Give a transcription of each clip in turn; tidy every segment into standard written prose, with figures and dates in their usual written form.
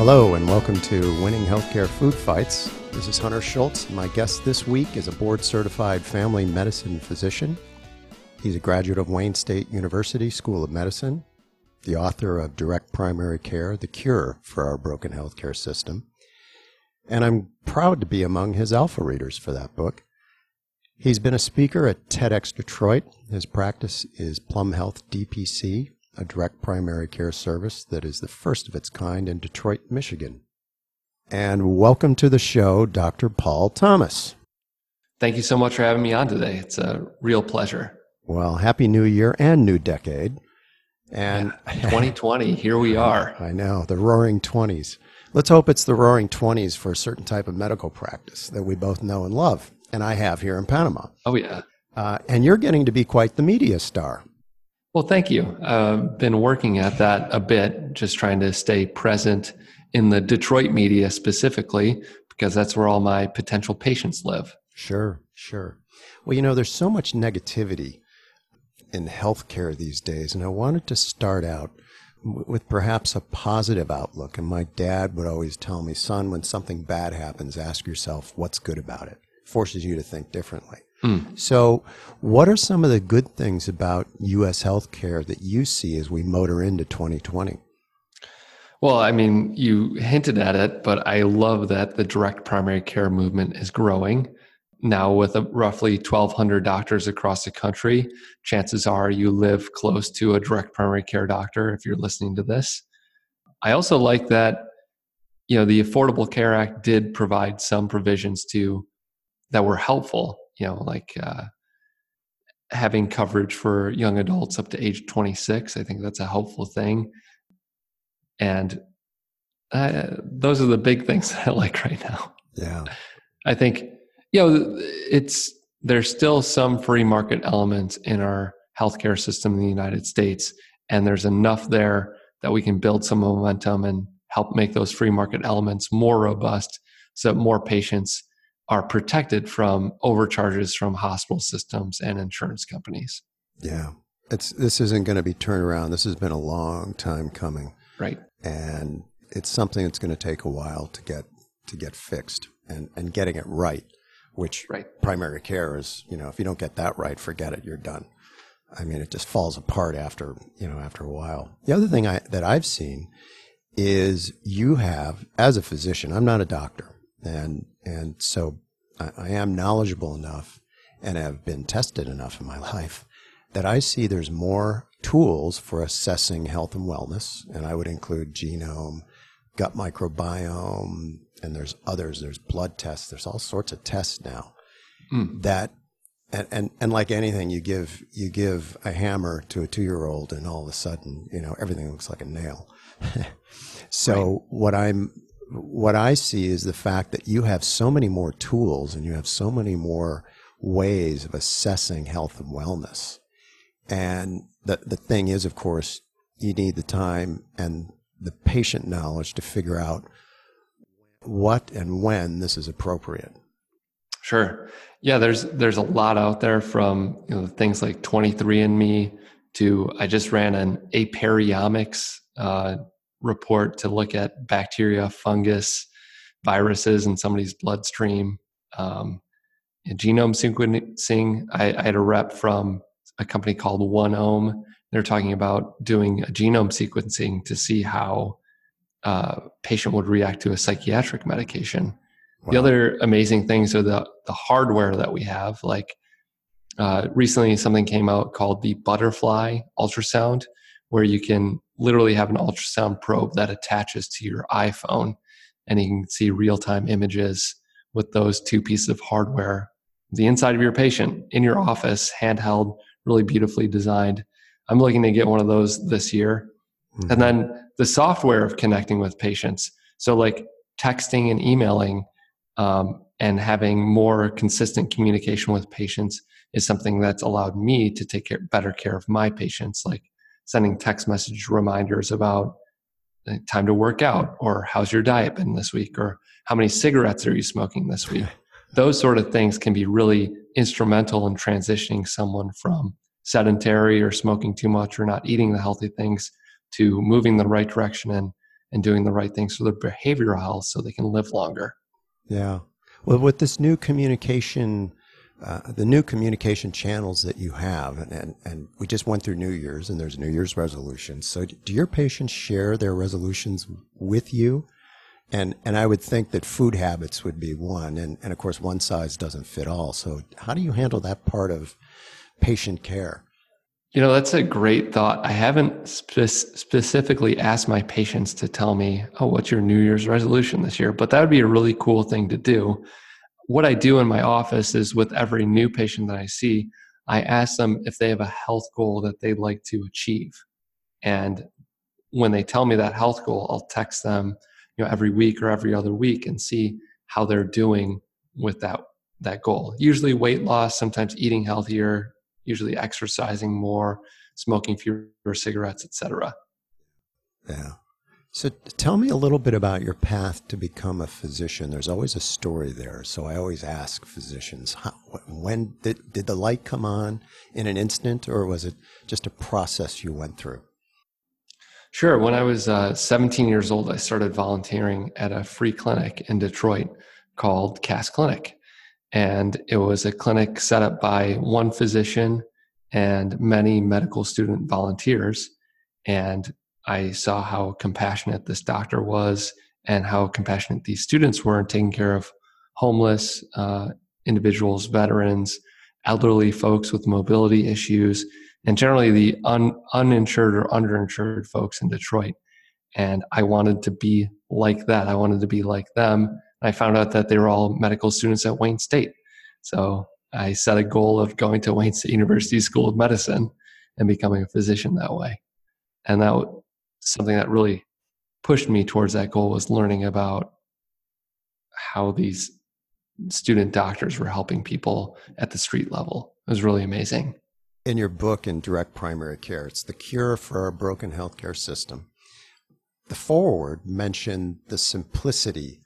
Hello and welcome to Winning Healthcare Food Fights. This is Hunter Schultz. My guest this week is a board-certified family medicine physician. He's a graduate of Wayne State University School of Medicine, the author of Direct Primary Care, The Cure for Our Broken Healthcare System. And I'm proud to be among his alpha readers for that book. He's been a speaker at TEDx Detroit. His practice is Plum Health DPC, a direct primary care service that is the first of its kind in Detroit, Michigan. And welcome to the show, Dr. Paul Thomas. Thank you so much for having me on today. It's a real pleasure. Well, happy new year and new decade. And 2020, here we are. I know, the roaring 20s. Let's hope it's the roaring 20s for a certain type of medical practice that we both know and love, and I have here in Panama. Oh, yeah. And you're getting to be quite the media star. Well, thank you. Been working at that a bit, just trying to stay present in the Detroit media specifically, because that's where all my potential patients live. Sure, sure. Well, you know, there's so much negativity in healthcare these days, and I wanted to start out with perhaps a positive outlook. And my dad would always tell me, son, when something bad happens, ask yourself what's good about it. Forces you to think differently. Mm. So what are some of the good things about U.S. healthcare that you see as we motor into 2020? Well, I mean, you hinted at it, but I love that the direct primary care movement is growing. Now with roughly 1,200 doctors across the country, chances are you live close to a direct primary care doctor if you're listening to this. I also like that, you know, the Affordable Care Act did provide some provisions to that were helpful, you know, like having coverage for young adults up to age 26. I think that's a helpful thing. And those are the big things that I like right now. Yeah. I think, you know, there's still some free market elements in our healthcare system in the United States, and there's enough there that we can build some momentum and help make those free market elements more robust so that more patients are protected from overcharges from hospital systems and insurance companies. Yeah. This isn't going to be turned around. This has been a long time coming. Right. And it's something that's going to take a while to get fixed and getting it right. Which right. Primary care is, you know, if you don't get that right, forget it, you're done. I mean, it just falls apart after, you know, after a while. The other thing that I've seen is you have, as a physician, I'm not a doctor, and so I am knowledgeable enough and have been tested enough in my life that I see there's more tools for assessing health and wellness, and I would include genome, gut microbiome, and there's others, there's blood tests, there's all sorts of tests now that, and like anything, you give a hammer to a 2-year-old and all of a sudden, you know, everything looks like a nail. So right. What I see is the fact that you have so many more tools and you have so many more ways of assessing health and wellness. And the thing is, of course, you need the time and the patient knowledge to figure out what and when this is appropriate. Sure. Yeah, there's a lot out there, from, you know, things like 23andMe to, I just ran an aperiomics report to look at bacteria, fungus, viruses in somebody's bloodstream, and genome sequencing. I had a rep from a company called One Ohm. They're talking about doing a genome sequencing to see how patient would react to a psychiatric medication. Wow. The other amazing things are the hardware that we have. Like recently something came out called the butterfly ultrasound, where you can literally have an ultrasound probe that attaches to your iPhone, and you can see real-time images with those two pieces of hardware, the inside of your patient, in your office, handheld, really beautifully designed. I'm looking to get one of those this year. Mm-hmm. And then the software of connecting with patients. So like texting and emailing and having more consistent communication with patients is something that's allowed me to take better care of my patients, like sending text message reminders about time to work out, or how's your diet been this week, or how many cigarettes are you smoking this week? Those sort of things can be really instrumental in transitioning someone from sedentary or smoking too much or not eating the healthy things to moving in the right direction and and doing the right things for their behavioral health so they can live longer. Yeah. Well, with this new communication, the new communication channels that you have, and we just went through New Year's, and there's New Year's resolutions. So do your patients share their resolutions with you? And I would think that food habits would be one, and of course one size doesn't fit all. So how do you handle that part of patient care? You know, that's a great thought. I haven't specifically asked my patients to tell me, oh, what's your New Year's resolution this year? But that would be a really cool thing to do. What I do in my office is with every new patient that I see, I ask them if they have a health goal that they'd like to achieve. And when they tell me that health goal, I'll text them, you know, every week or every other week and see how they're doing with that goal. Usually weight loss, sometimes eating healthier, usually exercising more, smoking fewer cigarettes, etc. Yeah. So tell me a little bit about your path to become a physician. There's always a story there. So I always ask physicians, when did the light come on in an instant, or was it just a process you went through? Sure. When I was 17 years old, I started volunteering at a free clinic in Detroit called Cass Clinic. And it was a clinic set up by one physician and many medical student volunteers. And I saw how compassionate this doctor was and how compassionate these students were in taking care of homeless individuals, veterans, elderly folks with mobility issues, and generally the uninsured or underinsured folks in Detroit. And I wanted to be like that. I wanted to be like them. I found out that they were all medical students at Wayne State. So I set a goal of going to Wayne State University School of Medicine and becoming a physician that way. And that was something that really pushed me towards that goal, was learning about how these student doctors were helping people at the street level. It was really amazing. In your book, in Direct Primary Care, it's the cure for our broken healthcare system. The foreword mentioned the simplicity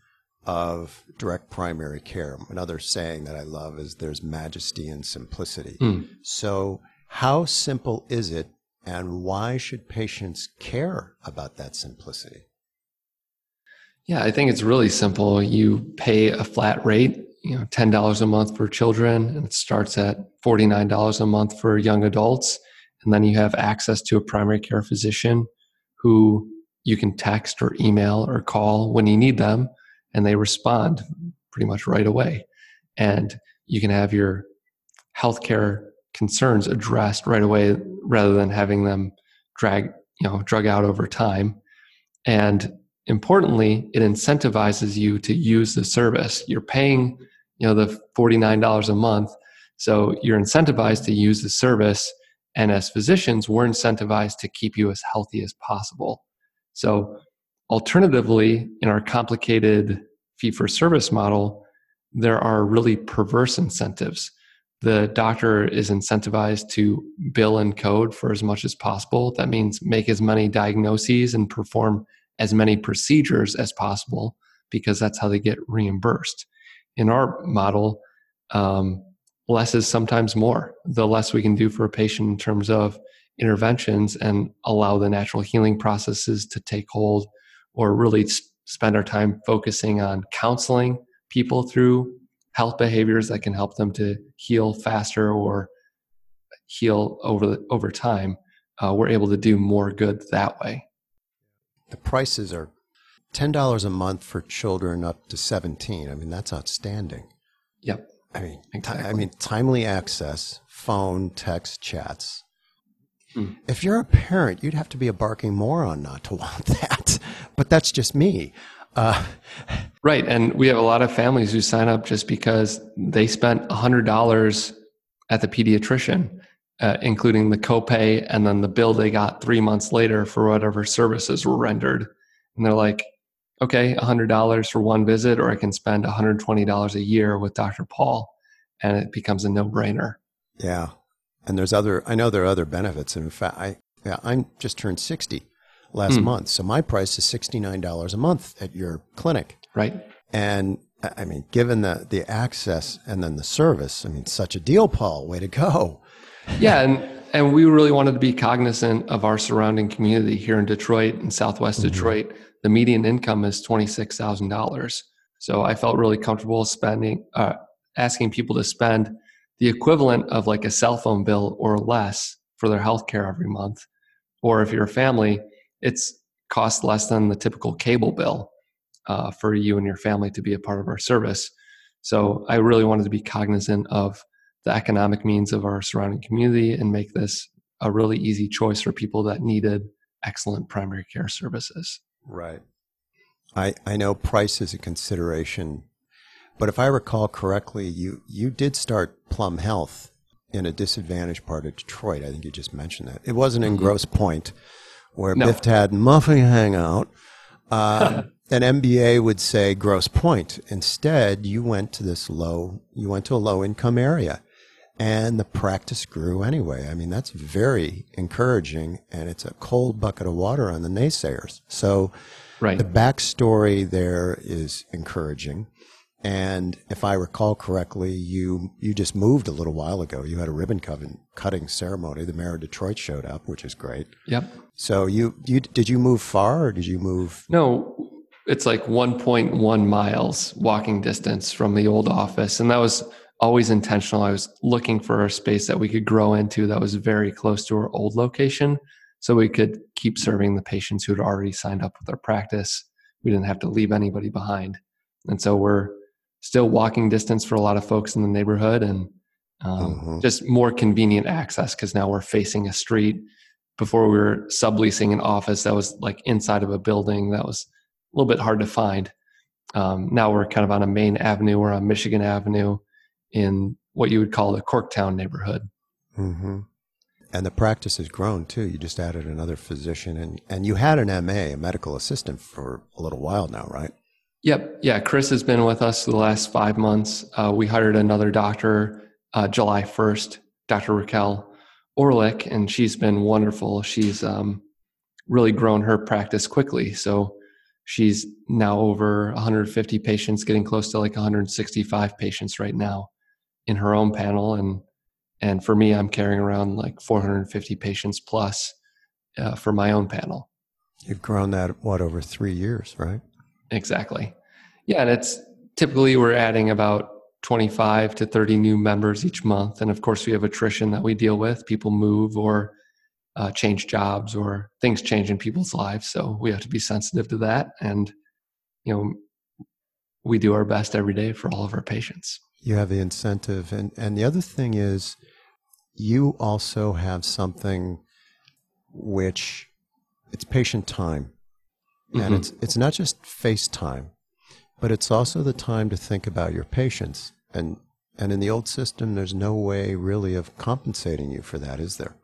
of direct primary care. Another saying that I love is there's majesty in simplicity. Mm. So how simple is it, and why should patients care about that simplicity? Yeah, I think it's really simple. You pay a flat rate, you know, $10 a month for children, and it starts at $49 a month for young adults. And then you have access to a primary care physician who you can text or email or call when you need them, and they respond pretty much right away. And you can have your healthcare concerns addressed right away rather than having them drug out over time. And importantly, it incentivizes you to use the service. You're paying, the $49 a month. So you're incentivized to use the service. And as physicians, we're incentivized to keep you as healthy as possible. So alternatively, in our complicated fee-for-service model, there are really perverse incentives. The doctor is incentivized to bill and code for as much as possible. That means make as many diagnoses and perform as many procedures as possible, because that's how they get reimbursed. In our model, less is sometimes more. The less we can do for a patient in terms of interventions and allow the natural healing processes to take hold, or really spend our time focusing on counseling people through health behaviors that can help them to heal faster or heal over time. We're able to do more good that way. The prices are $10 a month for children up to 17. I mean, that's outstanding. Yep. I mean, exactly. Timely access, phone, text, chats. If you're a parent, you'd have to be a barking moron not to want that. But that's just me. Right. And we have a lot of families who sign up just because they spent $100 at the pediatrician, including the copay and then the bill they got 3 months later for whatever services were rendered. And they're like, okay, $100 for one visit, or I can spend $120 a year with Dr. Paul. And it becomes a no-brainer. Yeah. And there are other benefits. And in fact, I'm just turned 60 last month. So my price is $69 a month at your clinic. Right. And I mean, given the access and then the service, I mean, such a deal, Paul, way to go. Yeah. And And we really wanted to be cognizant of our surrounding community here in Detroit, in Southwest Detroit. The median income is $26,000. So I felt really comfortable spending, asking people to spend the equivalent of like a cell phone bill or less for their healthcare every month. Or if you're a family, it's cost less than the typical cable bill for you and your family to be a part of our service. So I really wanted to be cognizant of the economic means of our surrounding community and make this a really easy choice for people that needed excellent primary care services. Right. I know price is a consideration, but if I recall correctly, you did start Plum Health in a disadvantaged part of Detroit. I think you just mentioned that. It wasn't in Grosse Pointe where Biff Tad and Muffy hang out. An MBA would say Grosse Pointe. Instead, you went to a low income area. And the practice grew anyway. I mean, that's very encouraging, and it's a cold bucket of water on the naysayers. So the backstory there is encouraging. And if I recall correctly, you just moved a little while ago. You had a ribbon cutting ceremony. The mayor of Detroit showed up, which is great. Yep. So you did you move far, or did you move? No, it's like 1.1 miles walking distance from the old office. And that was always intentional. I was looking for a space that we could grow into that was very close to our old location so we could keep serving the patients who had already signed up with our practice. We didn't have to leave anybody behind. And so we're still walking distance for a lot of folks in the neighborhood, and just more convenient access because now we're facing a street. Before, we were subleasing an office that was like inside of a building that was a little bit hard to find. Now we're kind of on a main avenue. We're on Michigan Avenue, in what you would call the Corktown neighborhood. And the practice has grown too. You just added another physician, and you had an MA, a medical assistant, for a little while now, right? Yep. Yeah. Chris has been with us for the last 5 months. We hired another doctor July 1st, Dr. Raquel Orlick, and she's been wonderful. She's really grown her practice quickly. So she's now over 150 patients, getting close to like 165 patients right now in her own panel. And for me, I'm carrying around like 450 patients plus for my own panel. You've grown that, what, over 3 years, right? Exactly. Yeah. And it's typically we're adding about 25 to 30 new members each month. And of course, we have attrition that we deal with. People move or change jobs, or things change in people's lives. So we have to be sensitive to that. And, you know, we do our best every day for all of our patients. You have the incentive. And the other thing is you also have something which it's patient time. And it's not just face time, but it's also the time to think about your patients. And in the old system, there's no way really of compensating you for that, is there?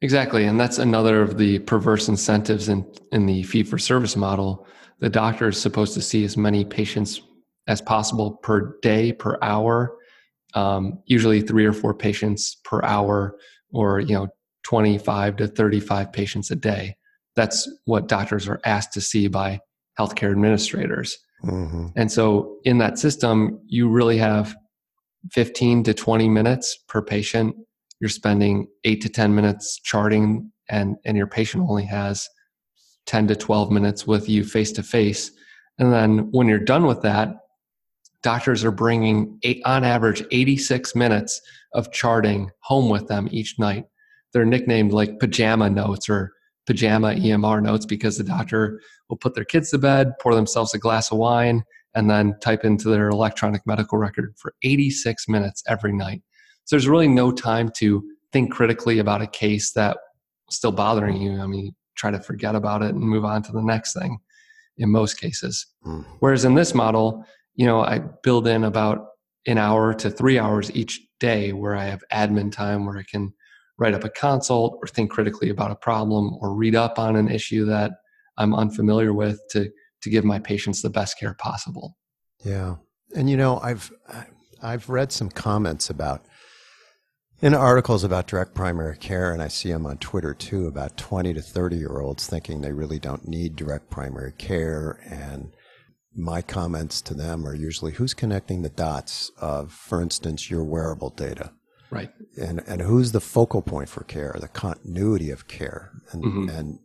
Exactly. And that's another of the perverse incentives in the fee-for-service model. The doctor is supposed to see as many patients as possible per day, per hour, usually 3 or 4 patients per hour, or 25 to 35 patients a day. That's what doctors are asked to see by healthcare administrators. And so in that system, you really have 15 to 20 minutes per patient. You're spending 8 to 10 minutes charting, and your patient only has 10 to 12 minutes with you face-to-face. And then when you're done with that, doctors are bringing, on average, 86 minutes of charting home with them each night. They're nicknamed like pajama notes or pajama EMR notes because the doctor will put their kids to bed, pour themselves a glass of wine, and then type into their electronic medical record for 86 minutes every night. So there's really no time to think critically about a case that's still bothering you. I mean, try to forget about it and move on to the next thing in most cases. Whereas in this model, I build in about an hour to 3 hours each day where I have admin time, where I can write up a consult or think critically about a problem or read up on an issue that I'm unfamiliar with to give my patients the best care possible. Yeah. And, I've read some comments about in articles about direct primary care, and I see them on Twitter too, about 20 to 30-year-olds thinking they really don't need direct primary care. And my comments to them are usually, who's connecting the dots of, for instance, your wearable data? Right. And who's the focal point for care, the continuity of care. And, mm-hmm. and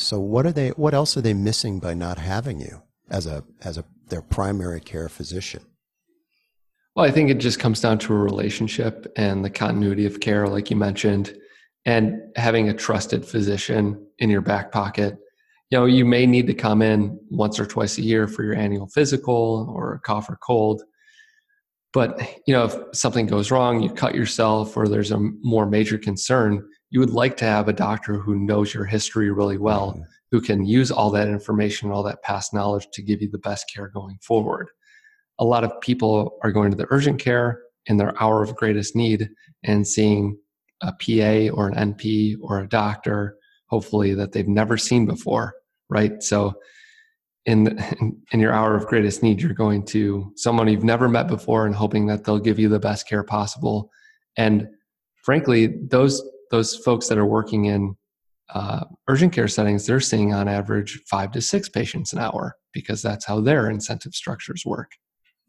so what else are they missing by not having you as their primary care physician? Well, I think it just comes down to a relationship and the continuity of care, like you mentioned, and having a trusted physician in your back pocket. You know, you may need to come in once or twice a year for your annual physical or a cough or cold. But, you know, if something goes wrong, you cut yourself or there's a more major concern, you would like to have a doctor who knows your history really well, mm-hmm. who can use all that information, all that past knowledge to give you the best care going forward. A lot of people are going to the urgent care in their hour of greatest need and seeing a PA or an NP or a doctor, hopefully that they've never seen before, right? So in your hour of greatest need, you're going to someone you've never met before and hoping that they'll give you the best care possible. And frankly, those folks that are working in urgent care settings, they're seeing on average 5 to 6 patients an hour because that's how their incentive structures work.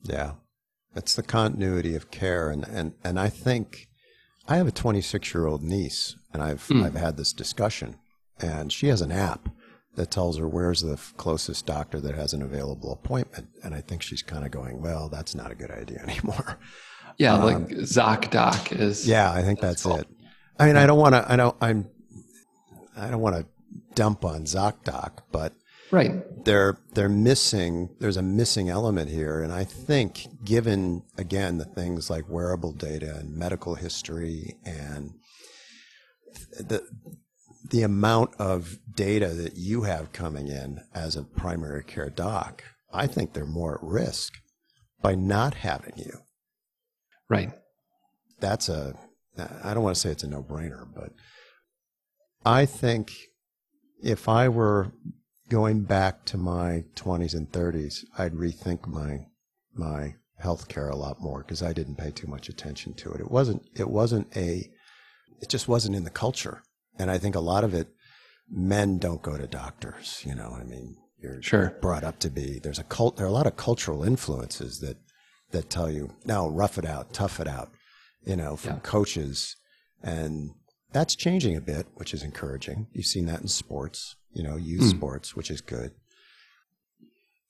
Yeah, that's the continuity of care. And I think I have a 26-year-old niece, and I've had this discussion, and she has an app that tells her where's the closest doctor that has an available appointment. And I think she's kind of going, well, that's not a good idea anymore. Yeah, like Zocdoc is. Yeah, I think that's it. I mean, I don't want to dump on Zocdoc, but right. They're missing, there's a missing element here. And I think given, again, the things like wearable data and medical history and the amount of data that you have coming in as a primary care doc, I think they're more at risk by not having you. Right. That's I don't want to say it's a no-brainer, but I think if I were going back to my 20s and 30s, I'd rethink my healthcare a lot more because I didn't pay too much attention to it. It just wasn't in the culture. And I think a lot of it, men don't go to doctors, you know what I mean? You're sure. brought up to be, there are a lot of cultural influences that tell you, no, rough it out, tough it out, you know, from yeah. coaches. And that's changing a bit, which is encouraging. You've seen that in sports, you know, youth sports, which is good.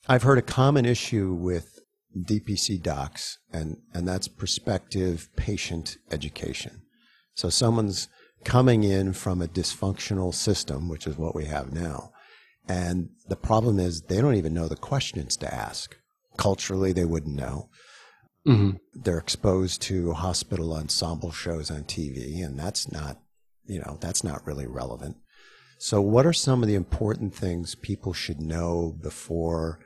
I've heard a common issue with DPC docs, and that's prospective patient education. So someone's coming in from a dysfunctional system, which is what we have now. And the problem is they don't even know the questions to ask. Culturally, they wouldn't know. Mm-hmm. They're exposed to hospital ensemble shows on TV, and that's not really relevant. So what are some of the important things people should know before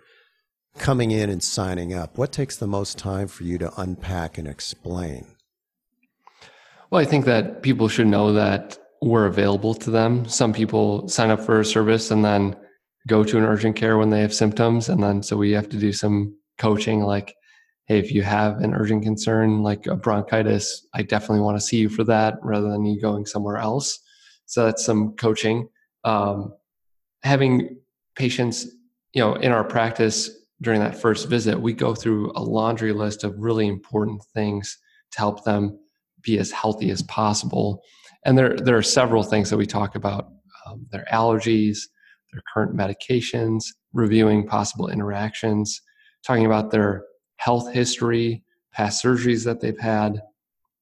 coming in and signing up? What takes the most time for you to unpack and explain? Well, I think that people should know that we're available to them. Some people sign up for a service and then go to an urgent care when they have symptoms. And then, so we have to do some coaching, like, hey, if you have an urgent concern, like a bronchitis, I definitely want to see you for that rather than you going somewhere else. So that's some coaching. Having patients, you know, in our practice during that first visit, we go through a laundry list of really important things to help them be as healthy as possible. And there are several things that we talk about, their allergies, their current medications, reviewing possible interactions, talking about their health history, past surgeries that they've had,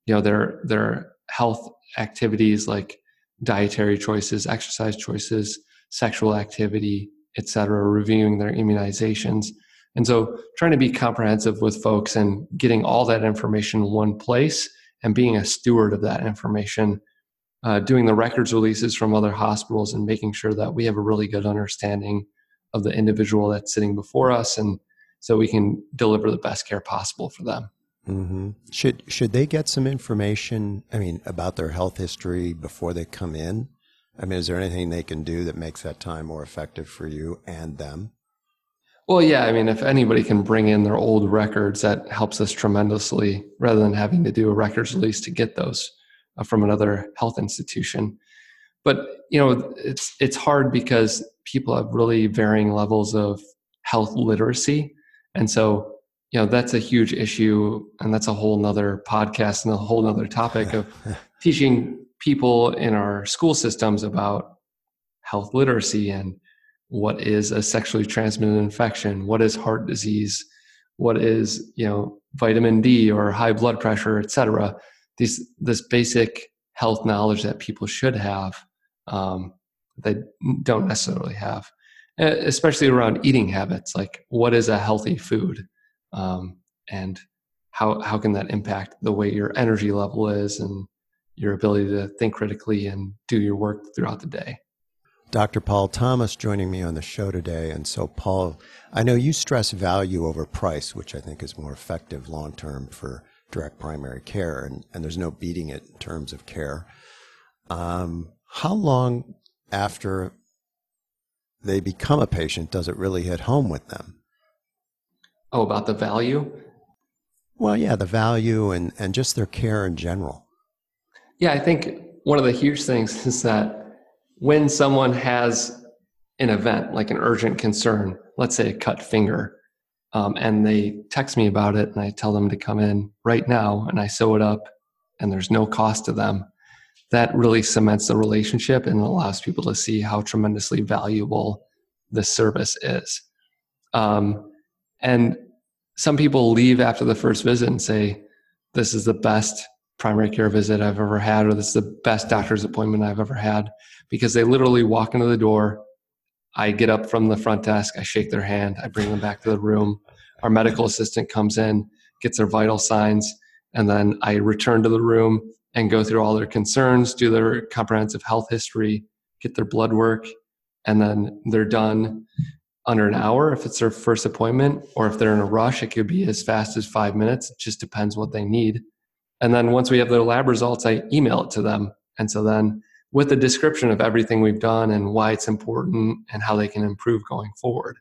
you know, their health activities like dietary choices, exercise choices, sexual activity, et cetera, reviewing their immunizations. And so trying to be comprehensive with folks and getting all that information in one place and being a steward of that information, doing the records releases from other hospitals and making sure that we have a really good understanding of the individual that's sitting before us, and so we can deliver the best care possible for them. Mm-hmm. Should they get some information, I mean, about their health history before they come in? I mean, is there anything they can do that makes that time more effective for you and them? Well, yeah, I mean, if anybody can bring in their old records, that helps us tremendously rather than having to do a records release to get those from another health institution. But, you know, it's hard because people have really varying levels of health literacy. And so, you know, that's a huge issue, and that's a whole nother podcast and a whole nother topic of teaching people in our school systems about health literacy and what is a sexually transmitted infection, what is heart disease, what is, you know, vitamin D or high blood pressure, et cetera. This basic health knowledge that people should have, they don't necessarily have, especially around eating habits. Like, what is a healthy food, and how can that impact the way your energy level is and your ability to think critically and do your work throughout the day. Dr. Paul Thomas joining me on the show today. And so, Paul, I know you stress value over price, which I think is more effective long-term for direct primary care, and there's no beating it in terms of care. How long after they become a patient does it really hit home with them? Oh, about the value? Well, yeah, the value and just their care in general. Yeah, I think one of the huge things is that when someone has an event, like an urgent concern, let's say a cut finger, and they text me about it and I tell them to come in right now and I sew it up and there's no cost to them, that really cements the relationship and allows people to see how tremendously valuable this service is. And some people leave after the first visit and say, this is the best primary care visit I've ever had, or this is the best doctor's appointment I've ever had, because they literally walk into the door. I get up from the front desk, I shake their hand, I bring them back to the room. Our medical assistant comes in, gets their vital signs, and then I return to the room and go through all their concerns, do their comprehensive health history, get their blood work, and then they're done under an hour if it's their first appointment, or if they're in a rush, it could be as fast as 5 minutes. It just depends what they need. And then once we have their lab results, I email it to them. And so then with a description of everything we've done and why it's important and how they can improve going forward.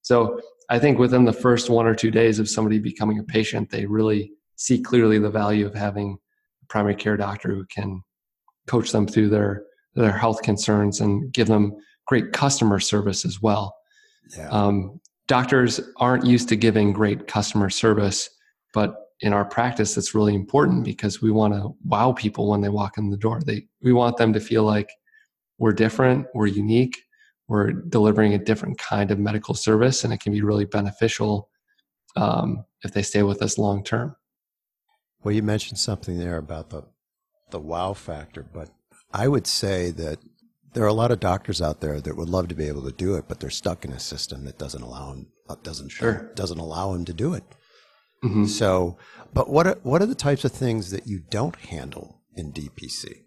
So I think within the first 1 or 2 days of somebody becoming a patient, they really see clearly the value of having a primary care doctor who can coach them through their health concerns and give them great customer service as well. Yeah. Doctors aren't used to giving great customer service, but in our practice, that's really important because we want to wow people when they walk in the door. We want them to feel like we're different, we're unique, we're delivering a different kind of medical service, and it can be really beneficial if they stay with us long term. Well, you mentioned something there about the wow factor, but I would say that there are a lot of doctors out there that would love to be able to do it, but they're stuck in a system that doesn't allow them to do it. Mm-hmm. So, but what are the types of things that you don't handle in DPC?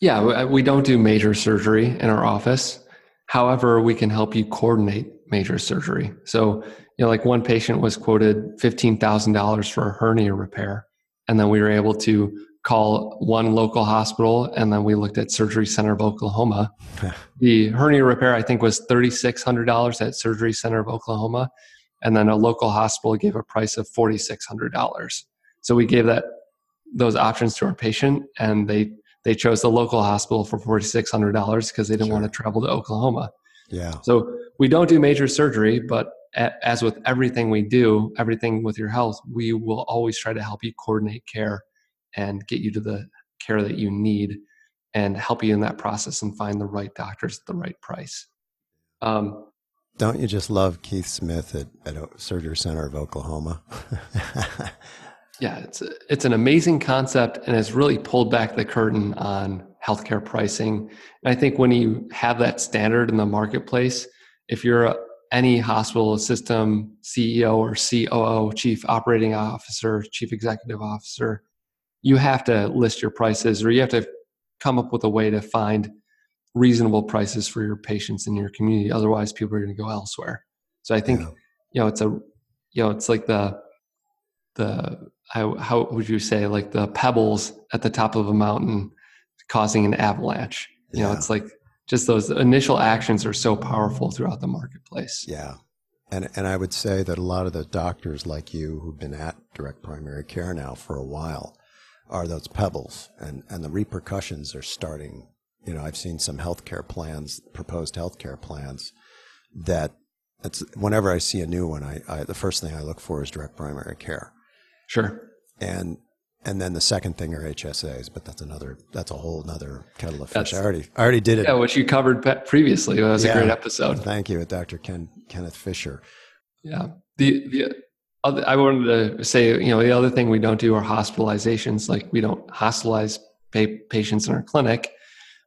Yeah, we don't do major surgery in our office. However, we can help you coordinate major surgery. So, you know, like one patient was quoted $15,000 for a hernia repair. And then we were able to call one local hospital. And then we looked at Surgery Center of Oklahoma. The hernia repair, I think, was $3,600 at Surgery Center of Oklahoma. And then a local hospital gave a price of $4,600. So we gave those options to our patient, and they chose the local hospital for $4,600 because they didn't want to travel to Oklahoma. Yeah. So we don't do major surgery, but as with everything we do, everything with your health, we will always try to help you coordinate care and get you to the care that you need and help you in that process and find the right doctors at the right price. Don't you just love Keith Smith at Surgery Center of Oklahoma? Yeah, it's an amazing concept, and it's really pulled back the curtain on healthcare pricing. And I think when you have that standard in the marketplace, if you're any hospital system CEO or COO, chief operating officer, chief executive officer, you have to list your prices, or you have to come up with a way to find reasonable prices for your patients in your community. Otherwise, people are going to go elsewhere. So I think, it's like how would you say, like the pebbles at the top of a mountain causing an avalanche. Yeah. You know, it's like just those initial actions are so powerful throughout the marketplace. Yeah. And I would say that a lot of the doctors like you who've been at direct primary care now for a while are those pebbles, and the repercussions are starting. You know, I've seen some healthcare plans, proposed healthcare plans, that That's whenever I see a new one, I the first thing I look for is direct primary care. Sure. And then the second thing are HSAs, but that's a whole nother kettle of fish. I already did it. Yeah, which you covered previously. That was a great episode. Thank you, Dr. Kenneth Fisher. Yeah. I wanted to say, the other thing we don't do are hospitalizations. Like we don't hospitalize patients in our clinic.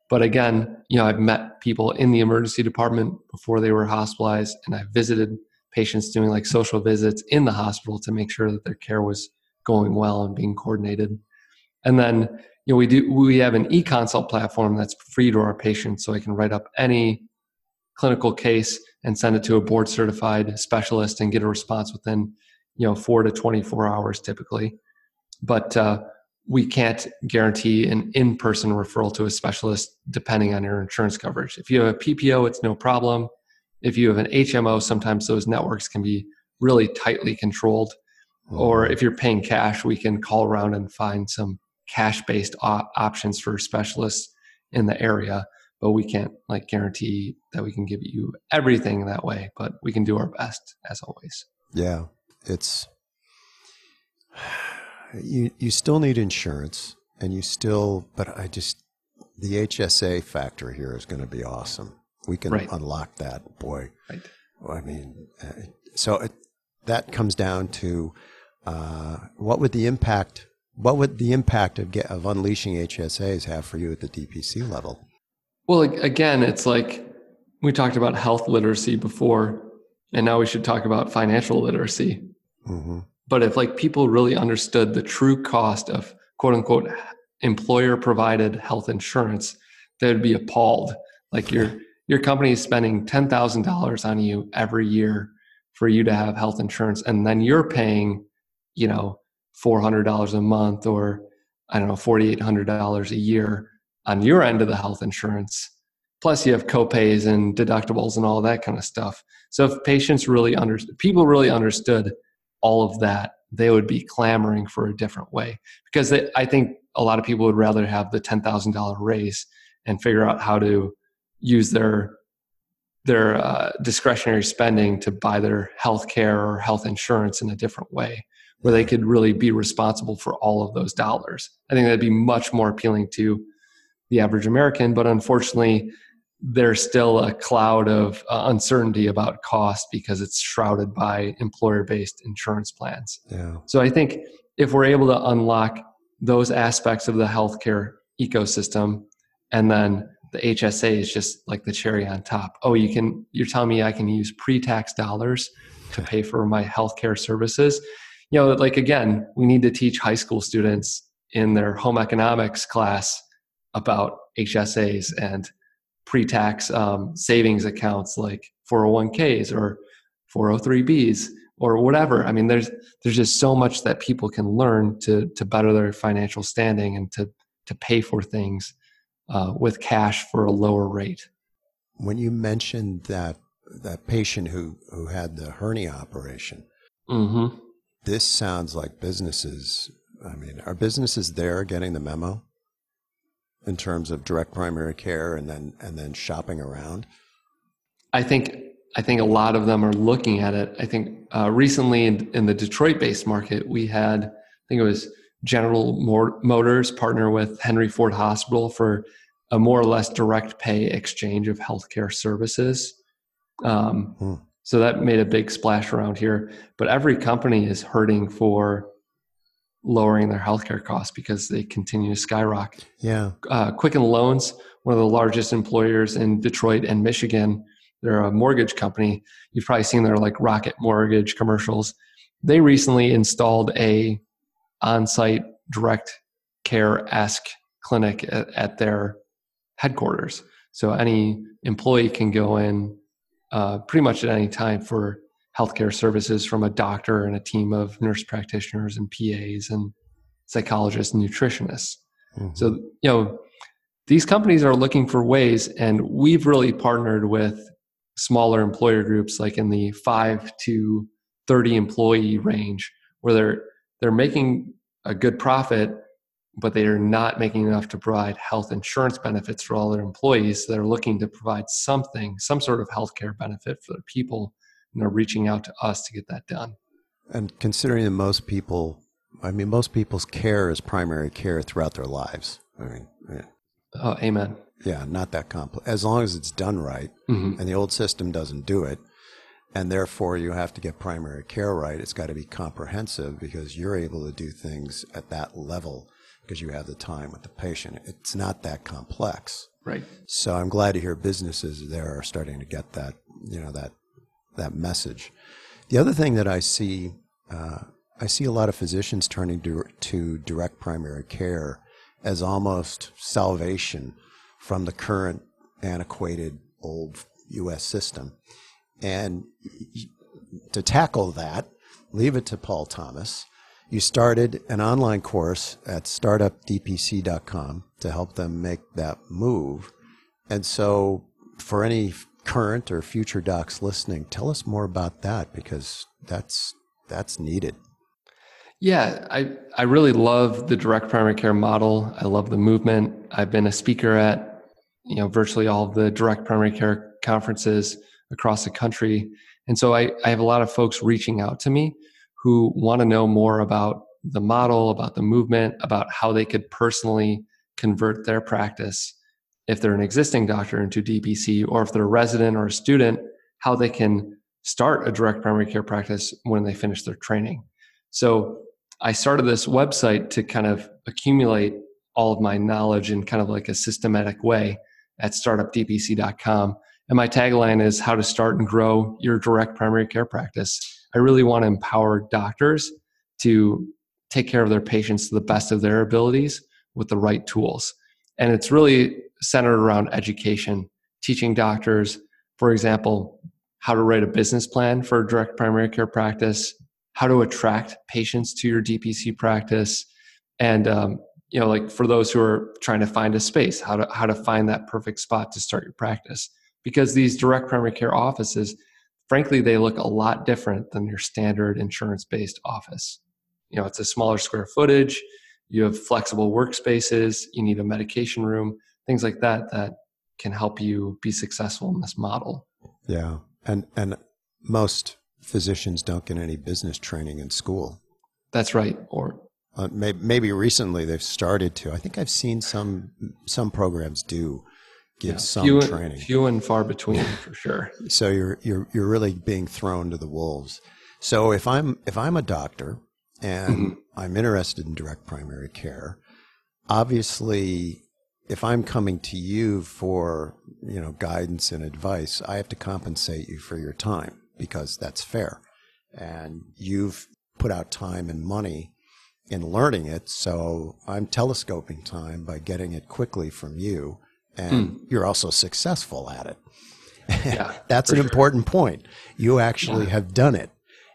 But again, I've met people in the emergency department before they were hospitalized, and I visited patients doing like social visits in the hospital to make sure that their care was going well and being coordinated. And then, we have an e-consult platform that's free to our patients, so I can write up any clinical case and send it to a board certified specialist and get a response within, 4 to 24 hours typically. But, we can't guarantee an in-person referral to a specialist depending on your insurance coverage. If you have a PPO, it's no problem. If you have an HMO, sometimes those networks can be really tightly controlled. Or if you're paying cash, we can call around and find some cash-based options for specialists in the area. But we can't guarantee that we can give you everything that way. But we can do our best, as always. Yeah, You still need insurance, and but the HSA factor here is going to be awesome. We can unlock that, boy. Right. Well, that comes down to what would the impact of unleashing HSAs have for you at the DPC level? Well, again, it's like we talked about health literacy before, and now we should talk about financial literacy. Mm-hmm. But if people really understood the true cost of quote unquote employer provided health insurance, they'd be appalled. Your company is spending $10,000 on you every year for you to have health insurance. And then you're paying, $400 a month or I don't know, $4,800 a year on your end of the health insurance. Plus you have copays and deductibles and all that kind of stuff. So if people really understood all of that, they would be clamoring for a different way, because I think a lot of people would rather have the $10,000 raise and figure out how to use their discretionary spending to buy their health care or health insurance in a different way, where they could really be responsible for all of those dollars. I think that'd be much more appealing to the average American, but unfortunately, there's still a cloud of uncertainty about cost because it's shrouded by employer-based insurance plans. Yeah. So I think if we're able to unlock those aspects of the healthcare ecosystem, and then the HSA is just like the cherry on top. Oh, you're telling me I can use pre-tax dollars to pay for my healthcare services? Again, we need to teach high school students in their home economics class about HSAs and pre-tax savings accounts like 401ks or 403bs or whatever. I mean, there's just so much that people can learn to better their financial standing and to pay for things with cash for a lower rate. When you mentioned that patient who had the hernia operation, mm-hmm. This sounds like businesses. I mean, are businesses there getting the memo in terms of direct primary care and then shopping around? I think a lot of them are looking at it. I think recently in the Detroit-based market, we had, I think it was General Motors partner with Henry Ford Hospital for a more or less direct pay exchange of healthcare services. So that made a big splash around here. But every company is hurting for lowering their healthcare costs because they continue to skyrocket. Yeah. Quicken Loans, one of the largest employers in Detroit and Michigan, they're a mortgage company. You've probably seen their Rocket Mortgage commercials. They recently installed a on-site direct care-esque clinic at their headquarters. So any employee can go in pretty much at any time for healthcare services from a doctor and a team of nurse practitioners and PAs and psychologists and nutritionists. Mm-hmm. So, these companies are looking for ways, and we've really partnered with smaller employer groups like in the 5 to 30 employee range where they're making a good profit, but they are not making enough to provide health insurance benefits for all their employees. So they're looking to provide some sort of healthcare benefit for their people and they're reaching out to us to get that done. And considering that most people, I mean, most people's care is primary care throughout their lives. I mean, yeah. Oh, amen. Yeah, not that complex. As long as it's done right, mm-hmm. and the old system doesn't do it, and therefore you have to get primary care right, it's got to be comprehensive because you're able to do things at that level because you have the time with the patient. It's not that complex. Right. So I'm glad to hear businesses there are starting to get that, you know, that message. The other thing that I see a lot of physicians turning to direct primary care as almost salvation from the current antiquated old U.S. system. And to tackle that, leave it to Paul Thomas. You started an online course at StartupDPC.com to help them make that move. And so for any current or future docs listening, tell us more about that because that's needed. Yeah, I really love the direct primary care model. I love the movement. I've been a speaker at, you know, virtually all of the direct primary care conferences across the country. And so I have a lot of folks reaching out to me who want to know more about the model, about the movement, about how they could personally convert their practice if they're an existing doctor into DPC, or if they're a resident or a student, how they can start a direct primary care practice when they finish their training. So I started this website to kind of accumulate all of my knowledge in kind of like a systematic way at startupdpc.com. And my tagline is how to start and grow your direct primary care practice. I really want to empower doctors to take care of their patients to the best of their abilities with the right tools. And it's really centered around education, teaching doctors, for example, how to write a business plan for a direct primary care practice, how to attract patients to your DPC practice, and you know, like for those who are trying to find a space, how to find that perfect spot to start your practice. Because these direct primary care offices, frankly, they look a lot different than your standard insurance-based office. You know, it's a smaller square footage. You have flexible workspaces. You need a medication room, things like that that can help you be successful in this model. Yeah, and most physicians don't get any business training in school. That's right. Or maybe recently they've started to. I think I've seen some programs do give some training. Few and far between, for sure. So you're really being thrown to the wolves. So if I'm a doctor and mm-hmm. I'm interested in direct primary care, obviously if I'm coming to you for, you know, guidance and advice, I have to compensate you for your time, because that's fair. And you've put out time and money in learning it, so I'm telescoping time by getting it quickly from you, and you're also successful at it. Yeah, that's an important point. You actually have done it,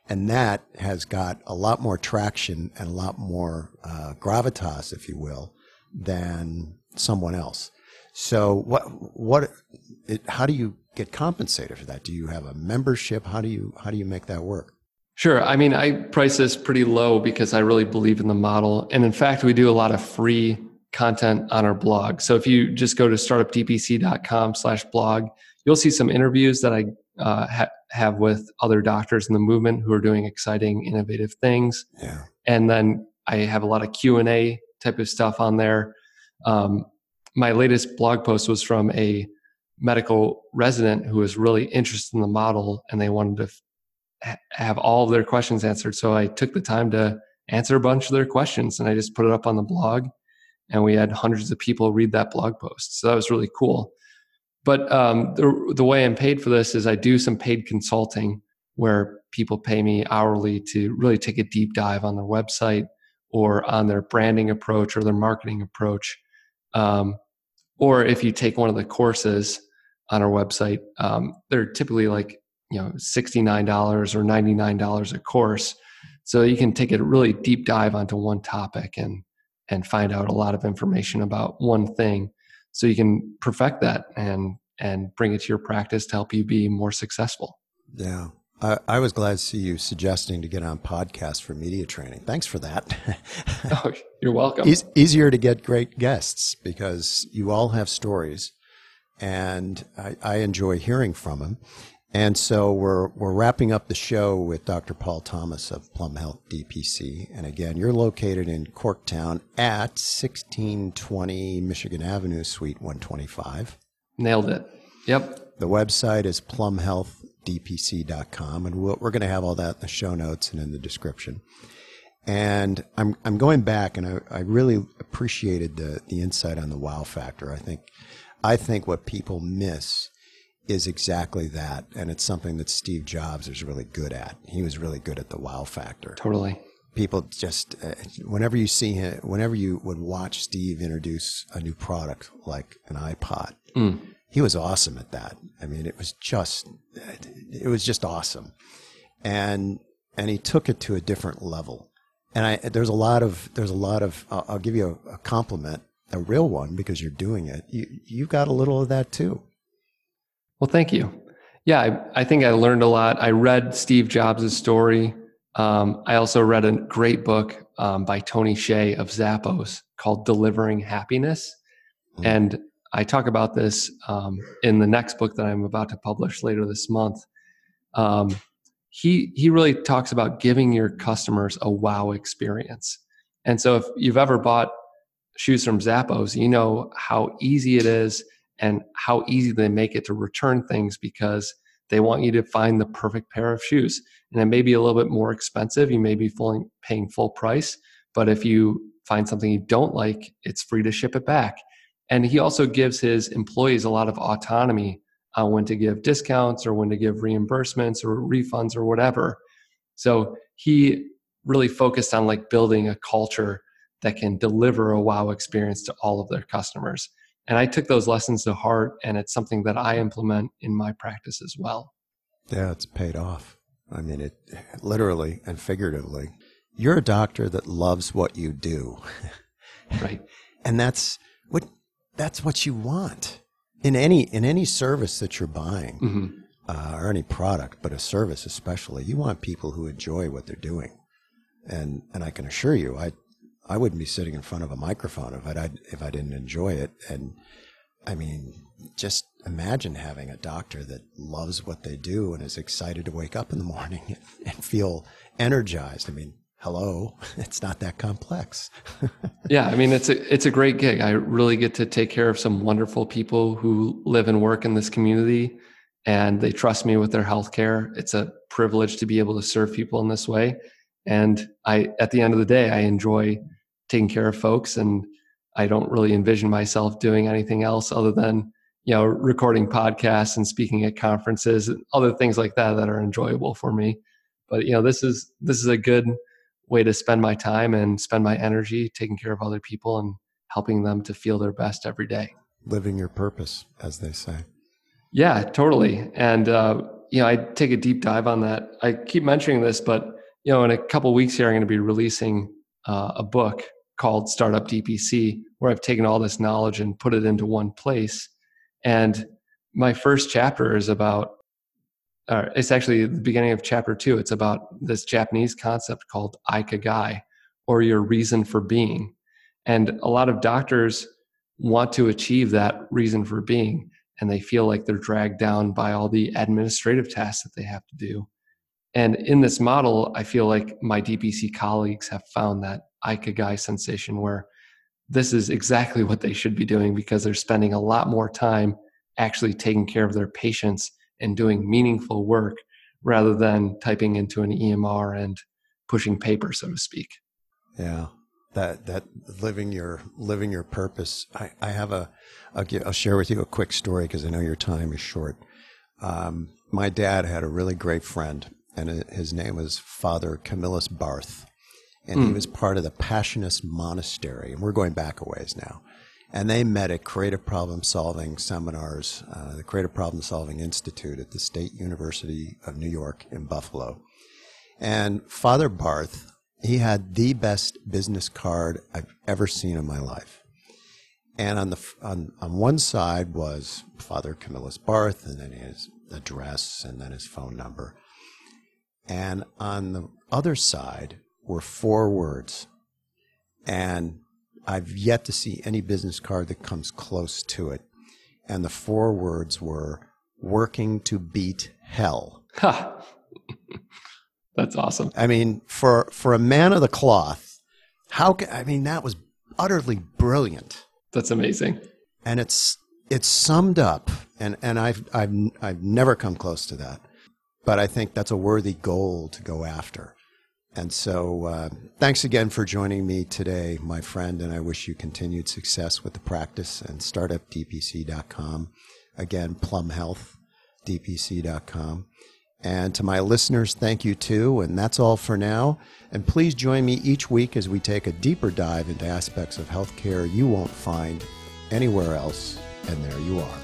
and that has got a lot more traction and a lot more gravitas, if you will, than someone else. So how do you get compensated for that? Do you have a membership? How do you make that work? Sure. I mean, I price this pretty low because I really believe in the model. And in fact, we do a lot of free content on our blog. So if you just go to startupdpc.com/blog, you'll see some interviews that I have with other doctors in the movement who are doing exciting, innovative things. Yeah. And then I have a lot of Q&A type of stuff on there. My latest blog post was from a medical resident who was really interested in the model, and they wanted to have all of their questions answered. So I took the time to answer a bunch of their questions, and I just put it up on the blog, and we had hundreds of people read that blog post. So that was really cool. But the way I'm paid for this is I do some paid consulting where people pay me hourly to really take a deep dive on their website or on their branding approach or their marketing approach. Or if you take one of the courses on our website, they're typically like, you know, $69 or $99 a course. So you can take a really deep dive onto one topic and find out a lot of information about one thing. So you can perfect that and bring it to your practice to help you be more successful. Yeah. I was glad to see you suggesting to get on podcasts for media training. Thanks for that. Oh, you're welcome. It's easier to get great guests because you all have stories, and I enjoy hearing from them. And so we're wrapping up the show with Dr. Paul Thomas of Plum Health DPC. And again, you're located in Corktown at 1620 Michigan Avenue, Suite 125. Nailed it. Yep. The website is PlumHealthDPC.com, and we're going to have all that in the show notes and in the description. And I'm going back, and I really appreciated the insight on the wow factor. I think what people miss is exactly that, and it's something that Steve Jobs is really good at. He was really good at the wow factor. Totally. People just, whenever you see him, whenever you would watch Steve introduce a new product like an iPod, he was awesome at that. I mean, it was just awesome. And he took it to a different level. And there's a lot of, I'll give you a compliment, a real one, because you're doing it. You got a little of that too. Well, thank you. Yeah, I think I learned a lot. I read Steve Jobs' story. I also read a great book by Tony Hsieh of Zappos called Delivering Happiness. Mm-hmm. And I talk about this in the next book that I'm about to publish later this month. He really talks about giving your customers a wow experience. And so if you've ever bought shoes from Zappos, you know how easy it is and how easy they make it to return things, because they want you to find the perfect pair of shoes. And it may be a little bit more expensive. You may be paying full price, but if you find something you don't like, it's free to ship it back. And he also gives his employees a lot of autonomy on when to give discounts or when to give reimbursements or refunds or whatever. So he really focused on like building a culture that can deliver a wow experience to all of their customers. And I took those lessons to heart, and it's something that I implement in my practice as well. Yeah, it's paid off. I mean, it literally and figuratively. You're a doctor that loves what you do. Right. And that's what you want in any service that you're buying, mm-hmm. Or any product, but a service especially. You want people who enjoy what they're doing. And I can assure you, I wouldn't be sitting in front of a microphone if I didn't enjoy it. And I mean, just imagine having a doctor that loves what they do and is excited to wake up in the morning and feel energized. I mean, hello, it's not that complex. Yeah, I mean, it's a great gig. I really get to take care of some wonderful people who live and work in this community, and they trust me with their healthcare. It's a privilege to be able to serve people in this way. And at the end of the day, I enjoy taking care of folks, and I don't really envision myself doing anything else other than, recording podcasts and speaking at conferences and other things like that are enjoyable for me. But, this is a good way to spend my time and spend my energy taking care of other people and helping them to feel their best every day. Living your purpose, as they say. Yeah, totally. And, I take a deep dive on that. I keep mentioning this, but in a couple of weeks here, I'm going to be releasing a book called Startup DPC, where I've taken all this knowledge and put it into one place. And my first chapter is about, or it's actually the beginning of chapter 2. It's about this Japanese concept called ikigai, or your reason for being. And a lot of doctors want to achieve that reason for being, and they feel like they're dragged down by all the administrative tasks that they have to do. And in this model, I feel like my DPC colleagues have found that ikigai sensation, where this is exactly what they should be doing, because they're spending a lot more time actually taking care of their patients and doing meaningful work rather than typing into an EMR and pushing paper, so to speak. Yeah, that living your purpose. I have I'll share with you a quick story, because I know your time is short. My dad had a really great friend, and his name was Father Camillus Barth, and he was part of the Passionist Monastery, and we're going back a ways now. And they met at creative problem-solving seminars, the Creative Problem-Solving Institute at the State University of New York in Buffalo. And Father Barth, he had the best business card I've ever seen in my life. And on one side was Father Camillus Barth, and then his address, and then his phone number. And on the other side were 4 words. And I've yet to see any business card that comes close to it. And the 4 words were, working to beat hell. Huh. That's awesome. I mean, for a man of the cloth, that was utterly brilliant. That's amazing. And it's summed up, and I've never come close to that. But I think that's a worthy goal to go after. And so thanks again for joining me today, my friend, and I wish you continued success with the practice and StartupDPC.com. Again, PlumHealthDPC.com. And to my listeners, thank you too. And that's all for now. And please join me each week as we take a deeper dive into aspects of healthcare you won't find anywhere else. And there you are.